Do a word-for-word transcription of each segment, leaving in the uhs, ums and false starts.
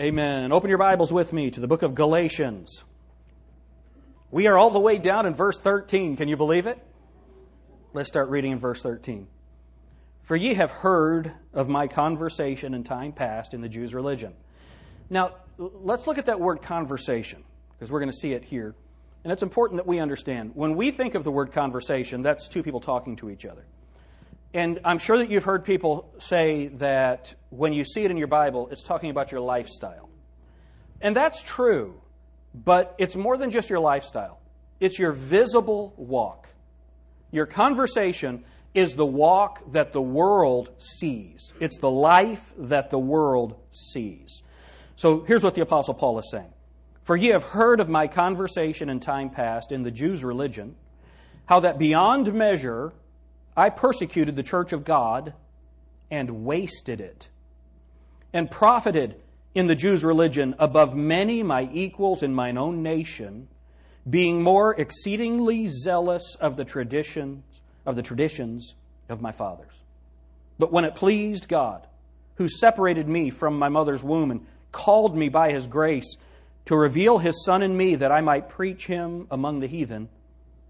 Amen. Open your Bibles with me to the book of Galatians. We are all the way down in verse thirteen. Can you believe it? Let's start reading in verse thirteen. For ye have heard of my conversation in time past in the Jews' religion. Now, let's look at that word conversation, because we're going to see it here. And it's important that we understand. When we think of the word conversation, that's two people talking to each other. And I'm sure that you've heard people say that when you see it in your Bible, it's talking about your lifestyle. And that's true, but it's more than just your lifestyle. It's your visible walk. Your conversation is the walk that the world sees. It's the life that the world sees. So here's what the Apostle Paul is saying. For ye have heard of my conversation in time past in the Jews' religion, how that beyond measure I persecuted the church of God and wasted it, and profited in the Jews' religion above many my equals in mine own nation, being more exceedingly zealous of the traditions of the traditions of my fathers. But when it pleased God, who separated me from my mother's womb and called me by His grace to reveal His Son in me that I might preach Him among the heathen,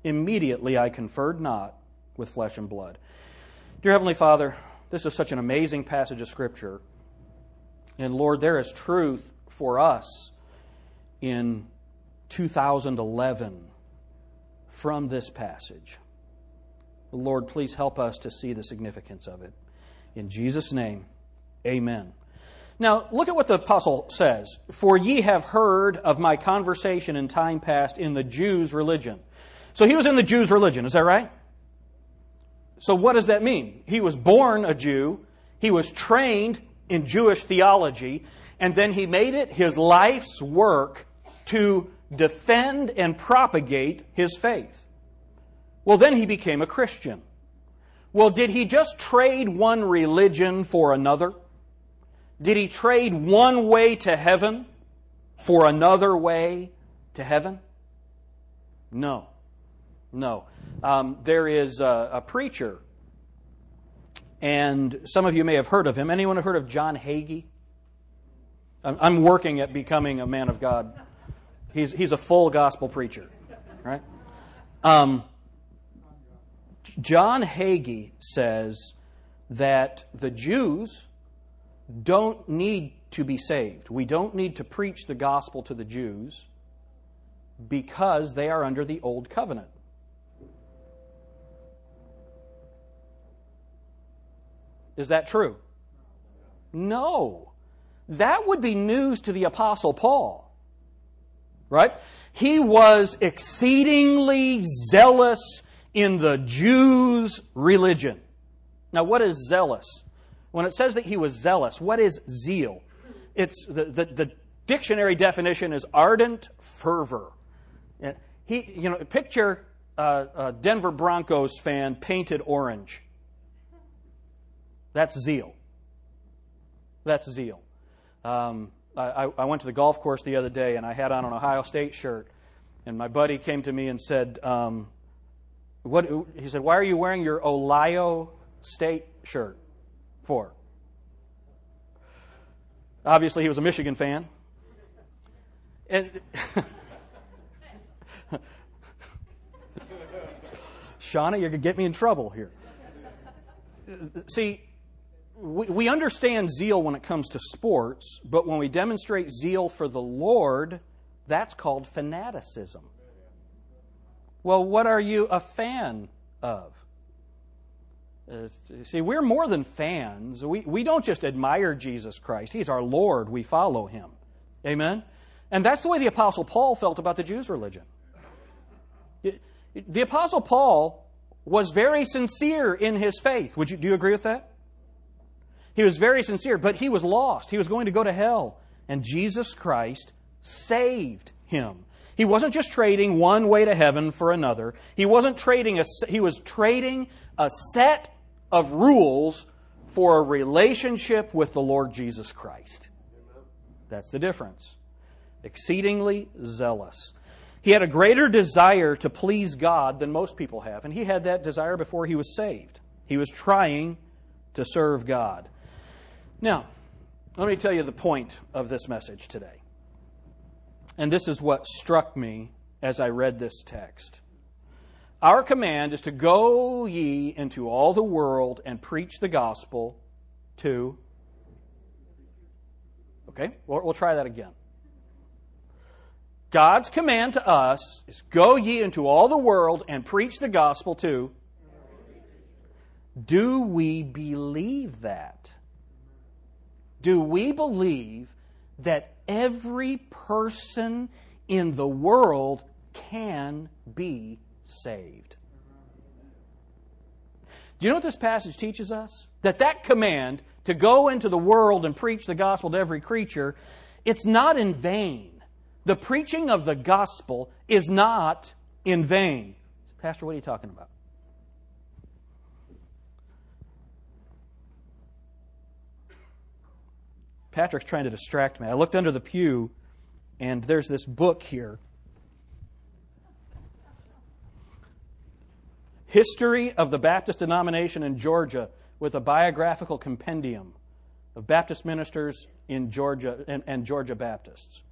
immediately I conferred not with flesh and blood. Dear Heavenly Father, this is such an amazing passage of Scripture. And Lord, there is truth for us in two thousand eleven from this passage. Lord, please help us to see the significance of it. In Jesus' name, amen. Now, look at what the apostle says. For ye have heard of my conversation in time past in the Jews' religion. So he was in the Jews' religion, is that right? So what does that mean? He was born a Jew. He was trained in Jewish theology. And then he made it his life's work to defend and propagate his faith. Well, then he became a Christian. Well, did he just trade one religion for another? Did he trade one way to heaven for another way to heaven? No. No. Um, there is a, a preacher, and some of you may have heard of him. Anyone have heard of John Hagee? I'm, I'm working at becoming a man of God. He's, he's a full gospel preacher, right? Um... John Hagee says that the Jews don't need to be saved. We don't need to preach the gospel to the Jews because they are under the old covenant. Is that true? No. That would be news to the Apostle Paul. Right? He was exceedingly zealous in the Jews' religion. Now, what is zealous? When it says that he was zealous, what is zeal? It's the, the, the dictionary definition is ardent fervor. He, you know, picture uh, a Denver Broncos fan painted orange. That's zeal. That's zeal. Um, I, I went to the golf course the other day, and I had on an Ohio State shirt, and my buddy came to me and said, Um, What, he said, why are you wearing your Ohio State shirt for? Obviously, he was a Michigan fan. And Shauna, you're going to get me in trouble here. See, we, we understand zeal when it comes to sports, but when we demonstrate zeal for the Lord, that's called fanaticism. Well, what are you a fan of? Uh, see, we're more than fans. We, we don't just admire Jesus Christ. He's our Lord. We follow Him. Amen? And that's the way the Apostle Paul felt about the Jews' religion. The Apostle Paul was very sincere in his faith. Would you, do you agree with that? He was very sincere, but he was lost. He was going to go to hell. And Jesus Christ saved him. He wasn't just trading one way to heaven for another. He wasn't trading a, he was trading a set of rules for a relationship with the Lord Jesus Christ. That's the difference. Exceedingly zealous. He had a greater desire to please God than most people have, and he had that desire before he was saved. He was trying to serve God. Now, Let me tell you the point of this message today. And this is what struck me as I read this text. Our command is to go ye into all the world and preach the gospel to... Okay, we'll, we'll try that again. God's command to us is go ye into all the world and preach the gospel to... Do we believe that? Do we believe that every person in the world can be saved? Do you know what this passage teaches us? That that command to go into the world and preach the gospel to every creature, it's not in vain. The preaching of the gospel is not in vain. Pastor, what are you talking about? Patrick's trying to distract me. I looked under the pew, and there's this book here. History of the Baptist Denomination in Georgia, with a biographical compendium of Baptist ministers in Georgia and, and Georgia Baptists,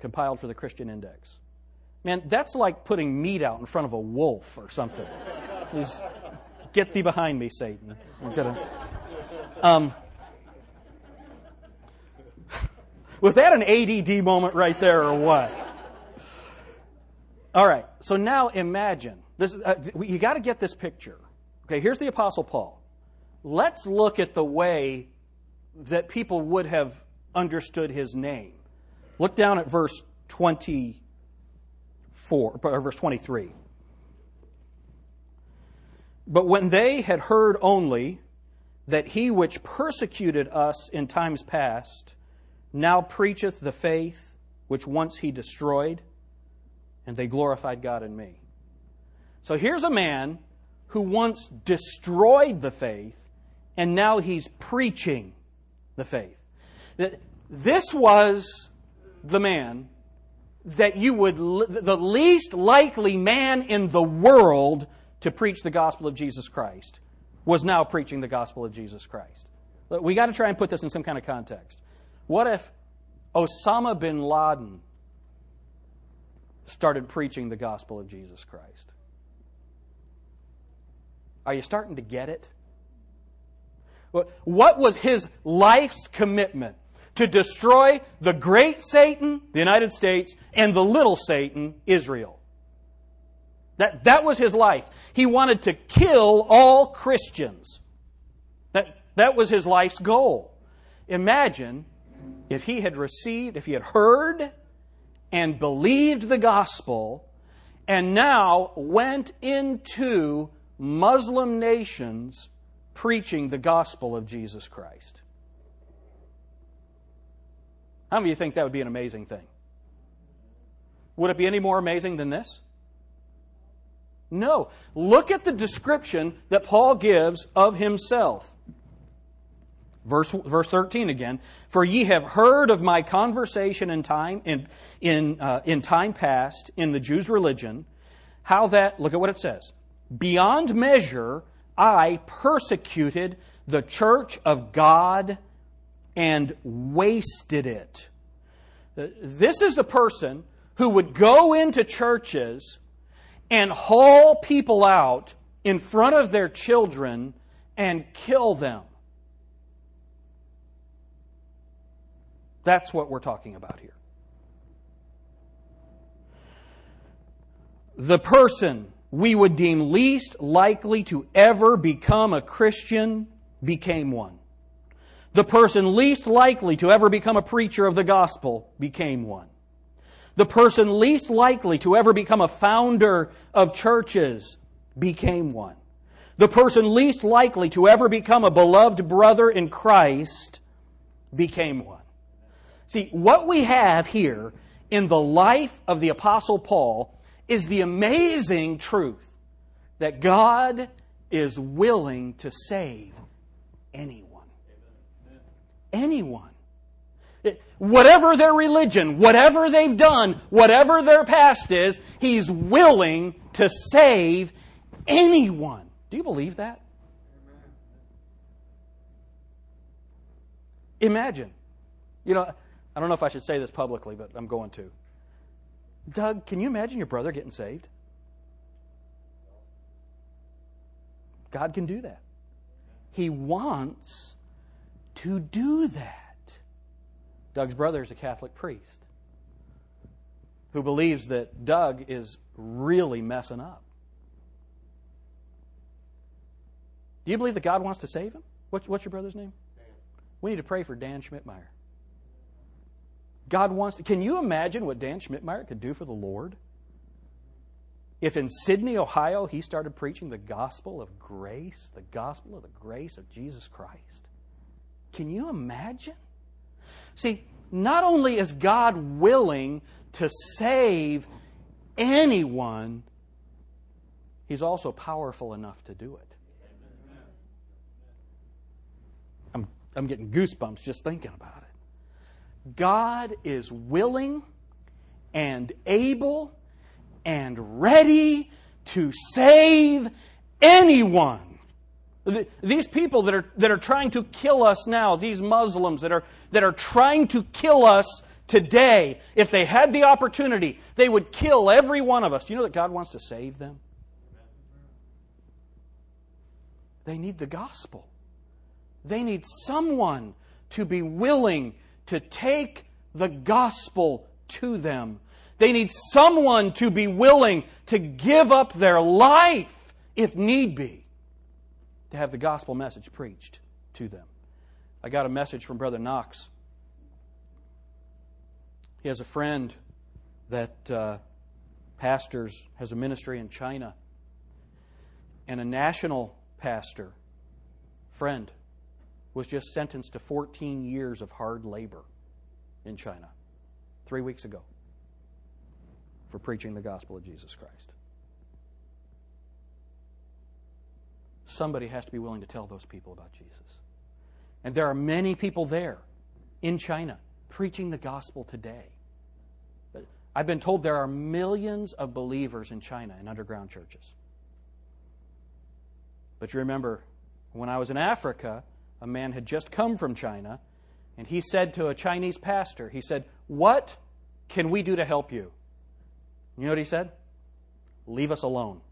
compiled for the Christian Index. Man, that's like putting meat out in front of a wolf or something. He's, get thee behind me, Satan. I'm gonna, um... Was that an A D D moment right there or what? All right, so now imagine. This, uh, you got to get this picture. Okay, here's the Apostle Paul. Let's look at the way that people would have understood his name. Look down at verse twenty-four, or verse twenty-three. But when they had heard only that he which persecuted us in times past... now preacheth the faith which once he destroyed, and they glorified God in me. So here's a man who once destroyed the faith, and now he's preaching the faith. This was the man that you would, the least likely man in the world to preach the gospel of Jesus Christ, was now preaching the gospel of Jesus Christ. We got to try and put this in some kind of context. What if Osama bin Laden started preaching the gospel of Jesus Christ? Are you starting to get it? What was his life's commitment? To destroy the great Satan, the United States, and the little Satan, Israel. That, that was his life. He wanted to kill all Christians. That, that was his life's goal. Imagine... if he had received, if he had heard and believed the gospel and now went into Muslim nations preaching the gospel of Jesus Christ. How many of you think that would be an amazing thing? Would it be any more amazing than this? No. Look at the description that Paul gives of himself. Verse, verse thirteen again, for ye have heard of my conversation in time in in uh, in time past in the Jews' religion, how that, look at what it says, beyond measure I persecuted the church of God and wasted it. This is the person who would go into churches and haul people out in front of their children and kill them. That's what we're talking about here. The person we would deem least likely to ever become a Christian became one. The person least likely to ever become a preacher of the gospel became one. The person least likely to ever become a founder of churches became one. The person least likely to ever become a beloved brother in Christ became one. See, what we have here in the life of the Apostle Paul is the amazing truth that God is willing to save anyone. Anyone. Whatever their religion, whatever they've done, whatever their past is, He's willing to save anyone. Do you believe that? Imagine. You know, I don't know if I should say this publicly, but I'm going to. Doug, can you imagine your brother getting saved? God can do that. He wants to do that. Doug's brother is a Catholic priest who believes that Doug is really messing up. Do you believe that God wants to save him? What's, what's your brother's name? Dan. We need to pray for Dan Schmidtmeyer. God wants to... Can you imagine what Dan Schmidtmeyer could do for the Lord? If in Sidney, Ohio, he started preaching the gospel of grace, the gospel of the grace of Jesus Christ. Can you imagine? See, not only is God willing to save anyone, He's also powerful enough to do it. I'm, I'm getting goosebumps just thinking about it. God is willing and able and ready to save anyone. The, these people that are that are trying to kill us now, these Muslims that are that are trying to kill us today, if they had the opportunity, they would kill every one of us. Do you know that God wants to save them? They need the gospel. They need someone to be willing to take the gospel to them. They need someone to be willing to give up their life, if need be, to have the gospel message preached to them. I got a message from Brother Knox. He has a friend that uh, pastors, has a ministry in China. And a national pastor, friend, was just sentenced to fourteen years of hard labor in China three weeks ago, for preaching the gospel of Jesus Christ. Somebody has to be willing to tell those people about Jesus. And there are many people there in China preaching the gospel today. I've been told there are millions of believers in China in underground churches. But you remember, when I was in Africa, a man had just come from China, and he said to a Chinese pastor, he said, "What can we do to help you?" You know what he said? "Leave us alone."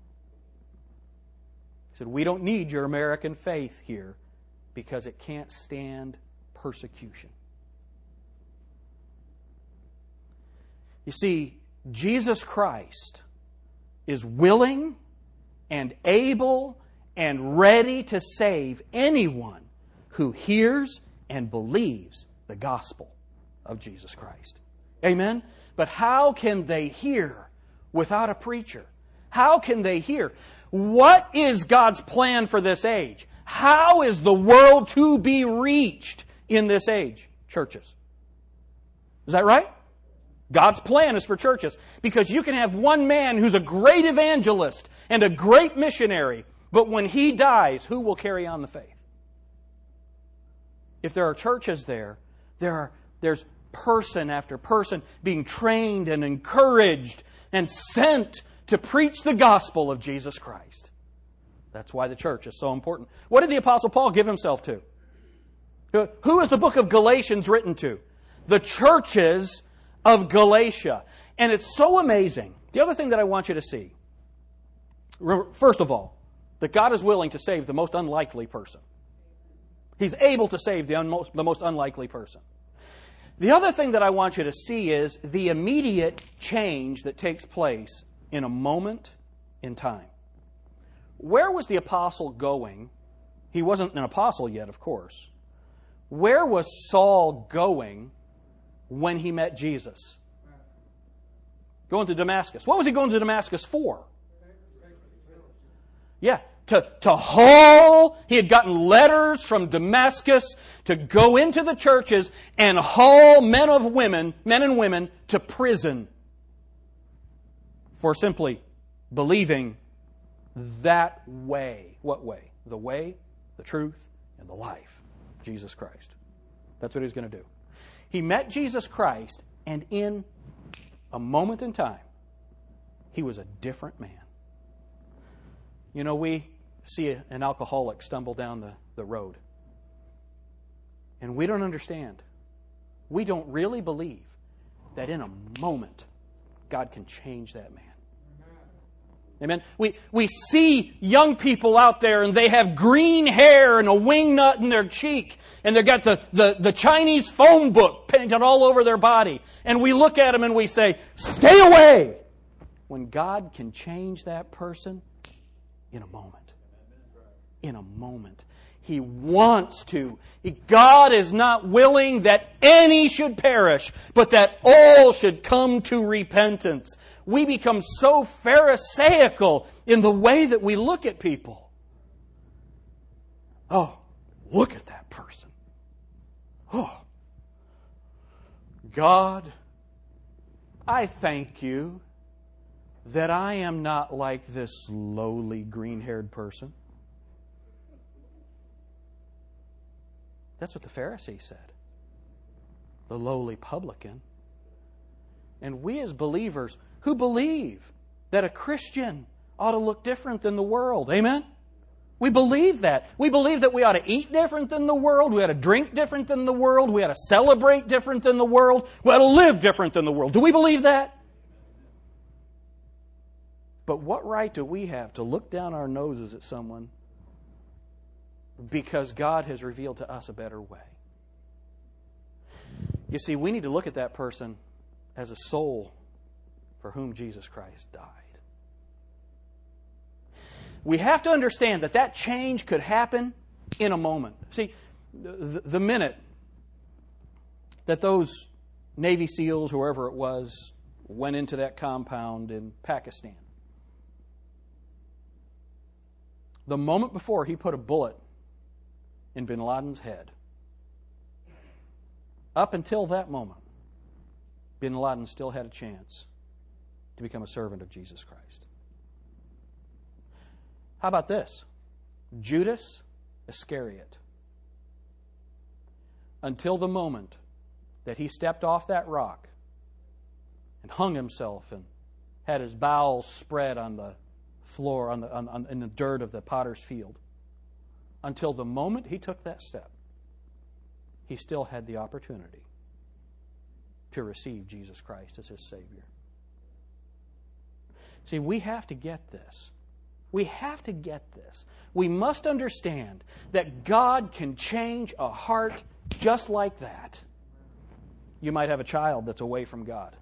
He said, "We don't need your American faith here because it can't stand persecution." You see, Jesus Christ is willing and able and ready to save anyone who hears and believes the gospel of Jesus Christ. Amen? But how can they hear without a preacher? How can they hear? What is God's plan for this age? How is the world to be reached in this age? Churches. Is that right? God's plan is for churches. Because you can have one man who's a great evangelist and a great missionary, but when he dies, who will carry on the faith? If there are churches there, there are there's person after person being trained and encouraged and sent to preach the gospel of Jesus Christ. That's why the church is so important. What did the Apostle Paul give himself to? Who is the book of Galatians written to? The churches of Galatia. And it's so amazing. The other thing that I want you to see, first of all, that God is willing to save the most unlikely person. He's able to save the most, the most unlikely person. The other thing that I want you to see is the immediate change that takes place in a moment in time. Where was the apostle going? He wasn't an apostle yet, of course. Where was Saul going when he met Jesus? Going to Damascus. What was he going to Damascus for? Yeah. To, to haul, he had gotten letters from Damascus to go into the churches and haul men of women, men and women to prison for simply believing that way. What way? The way, the truth, and the life. Jesus Christ. That's what he was going to do. He met Jesus Christ, and in a moment in time, he was a different man. You know, we see an alcoholic stumble down the, the road. And we don't understand. We don't really believe that in a moment God can change that man. Amen. We we see young people out there and they have green hair and a wingnut in their cheek and they've got the, the, the Chinese phone book painted all over their body. And we look at them and we say, stay away! When God can change that person in a moment. In a moment. He wants to. God is not willing that any should perish, but that all should come to repentance. We become so pharisaical in the way that we look at people. Oh, look at that person. Oh, God, I thank you that I am not like this lowly green-haired person. That's what the Pharisee said. The lowly publican. And we as believers who believe that a Christian ought to look different than the world. Amen? We believe that. We believe that we ought to eat different than the world. We ought to drink different than the world. We ought to celebrate different than the world. We ought to live different than the world. Do we believe that? But what right do we have to look down our noses at someone because God has revealed to us a better way? You see, we need to look at that person as a soul for whom Jesus Christ died. We have to understand that that change could happen in a moment. See, the, the minute that those Navy SEALs, whoever it was, went into that compound in Pakistan, the moment before he put a bullet in bin Laden's head, up until that moment, bin Laden still had a chance to become a servant of Jesus Christ. How about this? Judas Iscariot. Until the moment that he stepped off that rock and hung himself and had his bowels spread on the floor, on the, on, on, in the dirt of the potter's field, until the moment he took that step, he still had the opportunity to receive Jesus Christ as his Savior. See, we have to get this. We have to get this. We must understand that God can change a heart just like that. You might have a child that's away from God.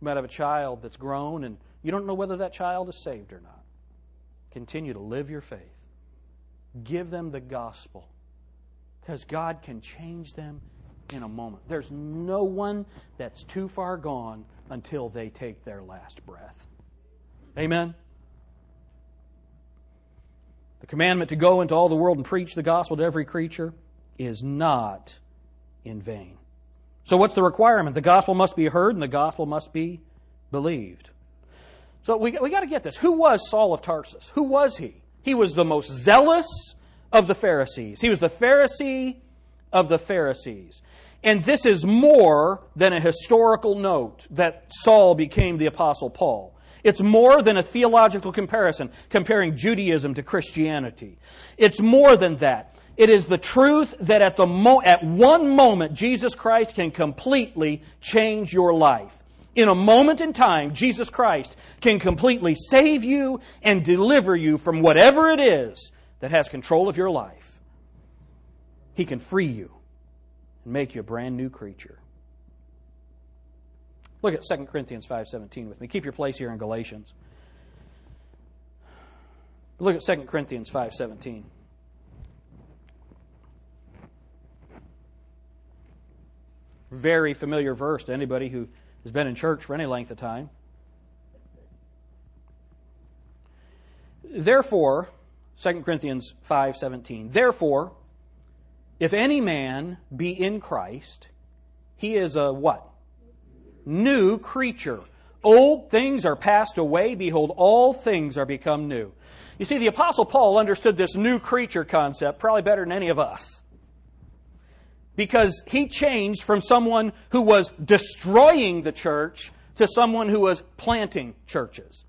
You might have a child that's grown and you don't know whether that child is saved or not. Continue to live your faith. Give them the gospel, because God can change them in a moment. There's no one that's too far gone until they take their last breath. Amen? The commandment to go into all the world and preach the gospel to every creature is not in vain. So what's the requirement? The gospel must be heard and the gospel must be believed. So we we got to get this. Who was Saul of Tarsus? Who was he? He was the most zealous of the Pharisees. He was the Pharisee of the Pharisees. And this is more than a historical note that Saul became the Apostle Paul. It's more than a theological comparison, comparing Judaism to Christianity. It's more than that. It is the truth that at the mo- at one moment, Jesus Christ can completely change your life. In a moment in time, Jesus Christ can completely save you and deliver you from whatever it is that has control of your life. He can free you and make you a brand new creature. Look at Second Corinthians five seventeen with me. Keep your place here in Galatians. Look at Second Corinthians five seventeen. Very familiar verse to anybody who has been in church for any length of time. Therefore, Second Corinthians five seventeen, therefore, if any man be in Christ, he is a what? New creature. Old things are passed away. Behold, all things are become new. You see, the Apostle Paul understood this new creature concept probably better than any of us, because he changed from someone who was destroying the church to someone who was planting churches.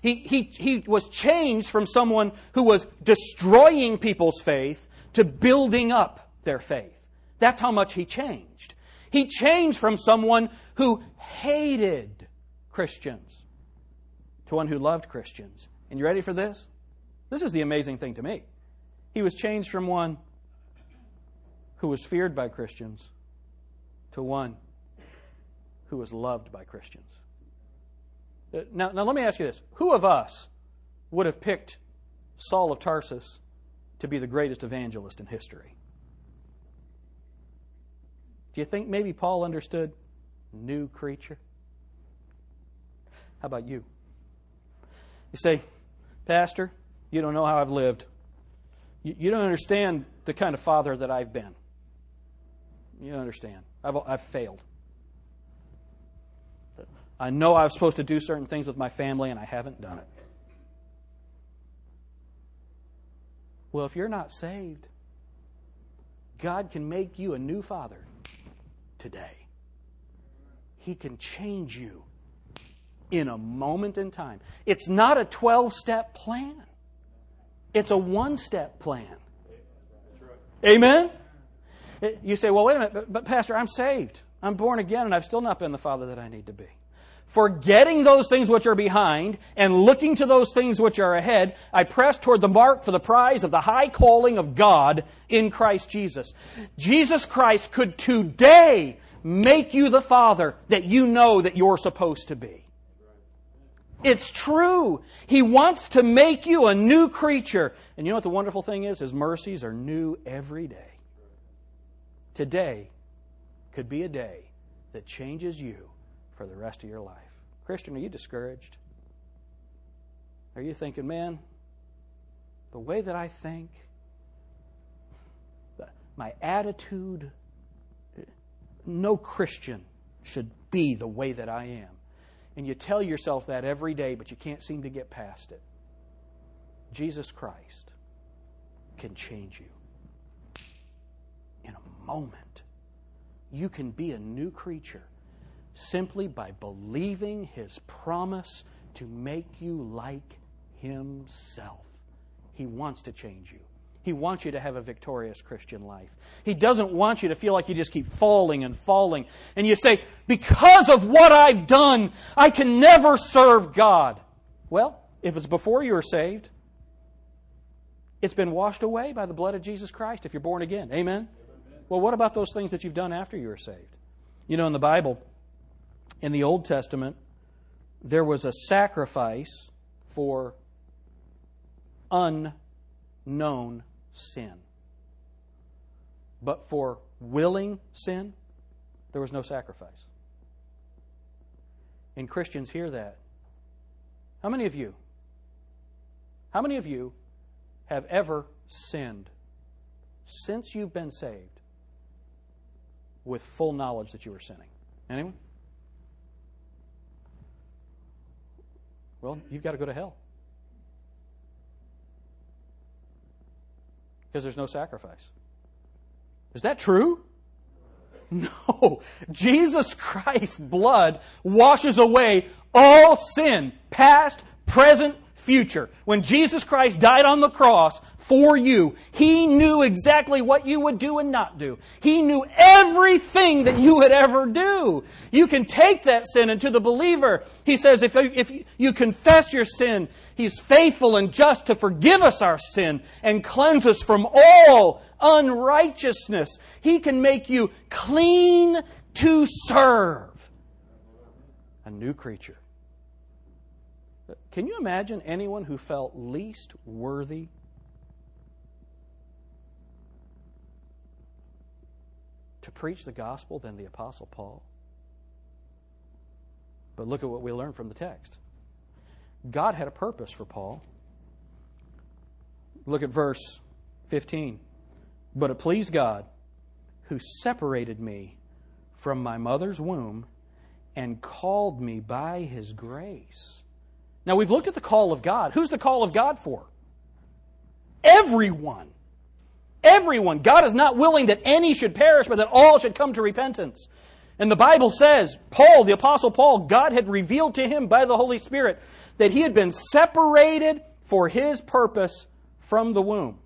He, he, he was changed from someone who was destroying people's faith to building up their faith. That's how much he changed. He changed from someone who hated Christians to one who loved Christians. And you ready for this? This is the amazing thing to me. He was changed from one who was feared by Christians to one who was loved by Christians. Now, now let me ask you this. Who of us would have picked Saul of Tarsus to be the greatest evangelist in history? Do you think maybe Paul understood new creature? How about you? You say, Pastor, you don't know how I've lived. You, you don't understand the kind of father that I've been. You don't understand. I've, I've failed. I know I was supposed to do certain things with my family and I haven't done it. Well, if you're not saved, God can make you a new father today. He can change you in a moment in time. It's not a twelve-step plan. It's a one-step plan. Amen? You say, well, wait a minute, but Pastor, I'm saved. I'm born again and I've still not been the father that I need to be. Forgetting those things which are behind and looking to those things which are ahead, I press toward the mark for the prize of the high calling of God in Christ Jesus. Jesus Christ could today make you the father that you know that you're supposed to be. It's true. He wants to make you a new creature. And you know what the wonderful thing is? His mercies are new every day. Today could be a day that changes you for the rest of your life. Christian, are you discouraged? Are you thinking, man, the way that I think, my attitude, no Christian should be the way that I am. And you tell yourself that every day, but you can't seem to get past it. Jesus Christ can change you. In a moment, you can be a new creature simply by believing His promise to make you like Himself. He wants to change you. He wants you to have a victorious Christian life. He doesn't want you to feel like you just keep falling and falling. And you say, because of what I've done, I can never serve God. Well, if it's before you were saved, it's been washed away by the blood of Jesus Christ if you're born again. Amen? Amen. Well, what about those things that you've done after you were saved? You know, in the Bible, in the Old Testament, there was a sacrifice for unknown sin. But for willing sin, there was no sacrifice. And Christians hear that. How many of you, how many of you have ever sinned since you've been saved with full knowledge that you were sinning? Anyone? Well, you've got to go to hell. Because there's no sacrifice. Is that true? No. Jesus Christ's blood washes away all sin, past, present, future. When Jesus Christ died on the cross for you, He knew exactly what you would do and not do. He knew everything that you would ever do. You can take that sin, and to the believer, He says, if you, if you confess your sin, He's faithful and just to forgive us our sin and cleanse us from all unrighteousness. He can make you clean to serve. A new creature. Can you imagine anyone who felt least worthy? To preach the gospel than the Apostle Paul. But look at what we learn from the text. God had a purpose for Paul. Look at verse fifteen. But it pleased God who separated me from my mother's womb and called me by His grace. Now, we've looked at the call of God. Who's the call of God for? Everyone. Everyone. God is not willing that any should perish, but that all should come to repentance. And the Bible says, Paul, the Apostle Paul, God had revealed to him by the Holy Spirit that he had been separated for His purpose from the womb.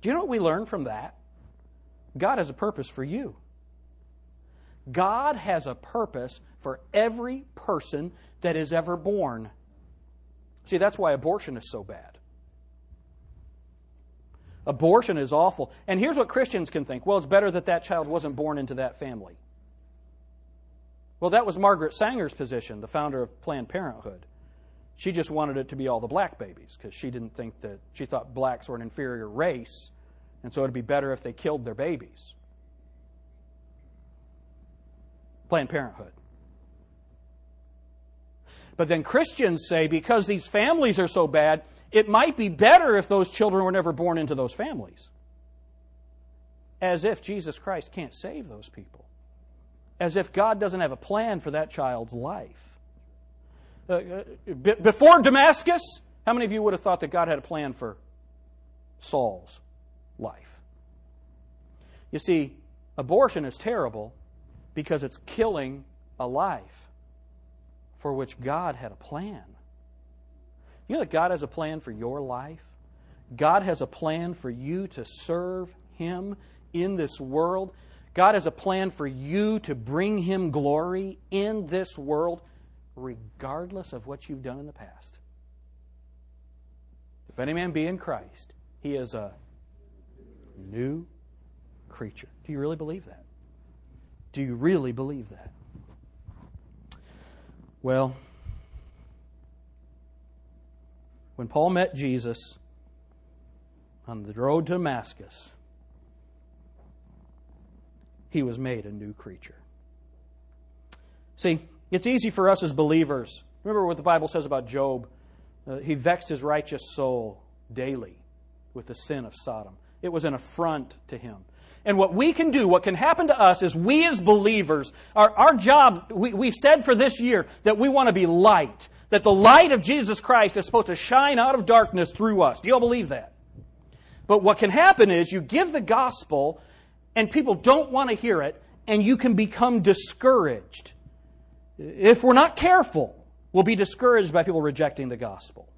Do you know what we learn from that? God has a purpose for you. God has a purpose for every person that is ever born. See, that's why abortion is so bad. Abortion is awful. And here's what Christians can think. Well, it's better that that child wasn't born into that family. Well, that was Margaret Sanger's position, the founder of Planned Parenthood. She just wanted it to be all the black babies because she didn't think that, she thought blacks were an inferior race, and so it would be better if they killed their babies. Planned Parenthood. But then Christians say, because these families are so bad, it might be better if those children were never born into those families. As if Jesus Christ can't save those people. As if God doesn't have a plan for that child's life. Uh, b- before Damascus, how many of you would have thought that God had a plan for Saul's life? You see, abortion is terrible because it's killing a life for which God had a plan. You know that God has a plan for your life? God has a plan for you to serve Him in this world. God has a plan for you to bring Him glory in this world, regardless of what you've done in the past. If any man be in Christ, he is a new creature. Do you really believe that? Do you really believe that? Well, when Paul met Jesus on the road to Damascus, he was made a new creature. See, it's easy for us as believers. Remember what the Bible says about Job. Uh, he vexed his righteous soul daily with the sin of Sodom. It was an affront to him. And what we can do, what can happen to us is we as believers, our, our job, we, we've said for this year that we want to be light. That the light of Jesus Christ is supposed to shine out of darkness through us. Do you all believe that? But what can happen is you give the gospel and people don't want to hear it, and you can become discouraged. If we're not careful, we'll be discouraged by people rejecting the gospel.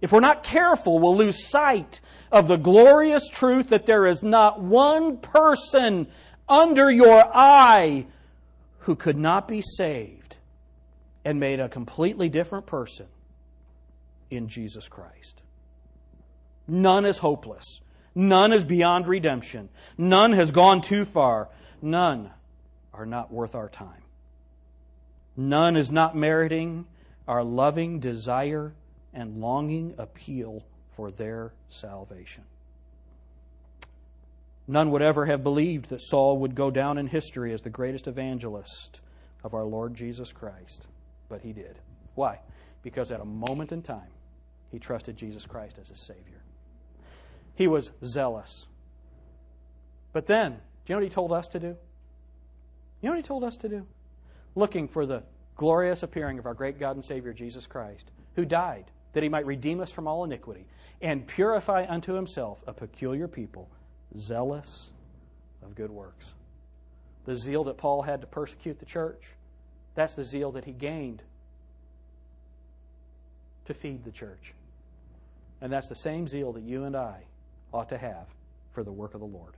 If we're not careful, we'll lose sight of the glorious truth that there is not one person under your eye who could not be saved and made a completely different person in Jesus Christ. None is hopeless. None is beyond redemption. None has gone too far. None are not worth our time. None is not meriting our loving desire and longing appeal for their salvation. None would ever have believed that Saul would go down in history as the greatest evangelist of our Lord Jesus Christ. But he did. Why? Because at a moment in time, he trusted Jesus Christ as his Savior. He was zealous. But then, do you know what he told us to do? You know what he told us to do? Looking for the glorious appearing of our great God and Savior, Jesus Christ, who died, that He might redeem us from all iniquity and purify unto Himself a peculiar people, zealous of good works. The zeal that Paul had to persecute the church, that's the zeal that he gained to feed the church. And that's the same zeal that you and I ought to have for the work of the Lord.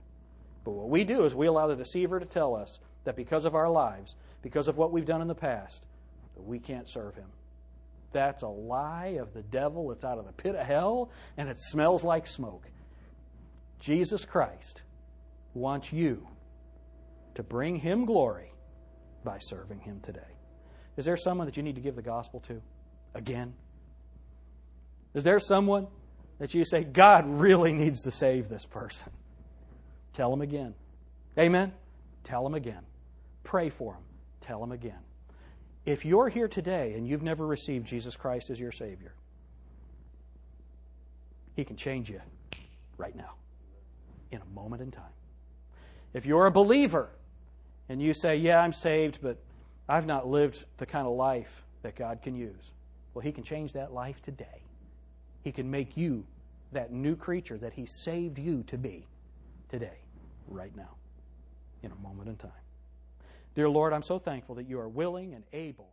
But what we do is we allow the deceiver to tell us that because of our lives, because of what we've done in the past, that we can't serve Him. That's a lie of the devil. It's out of the pit of hell, and it smells like smoke. Jesus Christ wants you to bring Him glory by serving Him today. Is there someone that you need to give the gospel to again? Is there someone that you say, God really needs to save this person? Tell him again. Amen? Tell him again. Pray for him. Tell him again. If you're here today and you've never received Jesus Christ as your Savior, He can change you right now, in a moment in time. If you're a believer and you say, yeah, I'm saved, but I've not lived the kind of life that God can use, well, He can change that life today. He can make you that new creature that He saved you to be today, right now, in a moment in time. Dear Lord, I'm so thankful that You are willing and able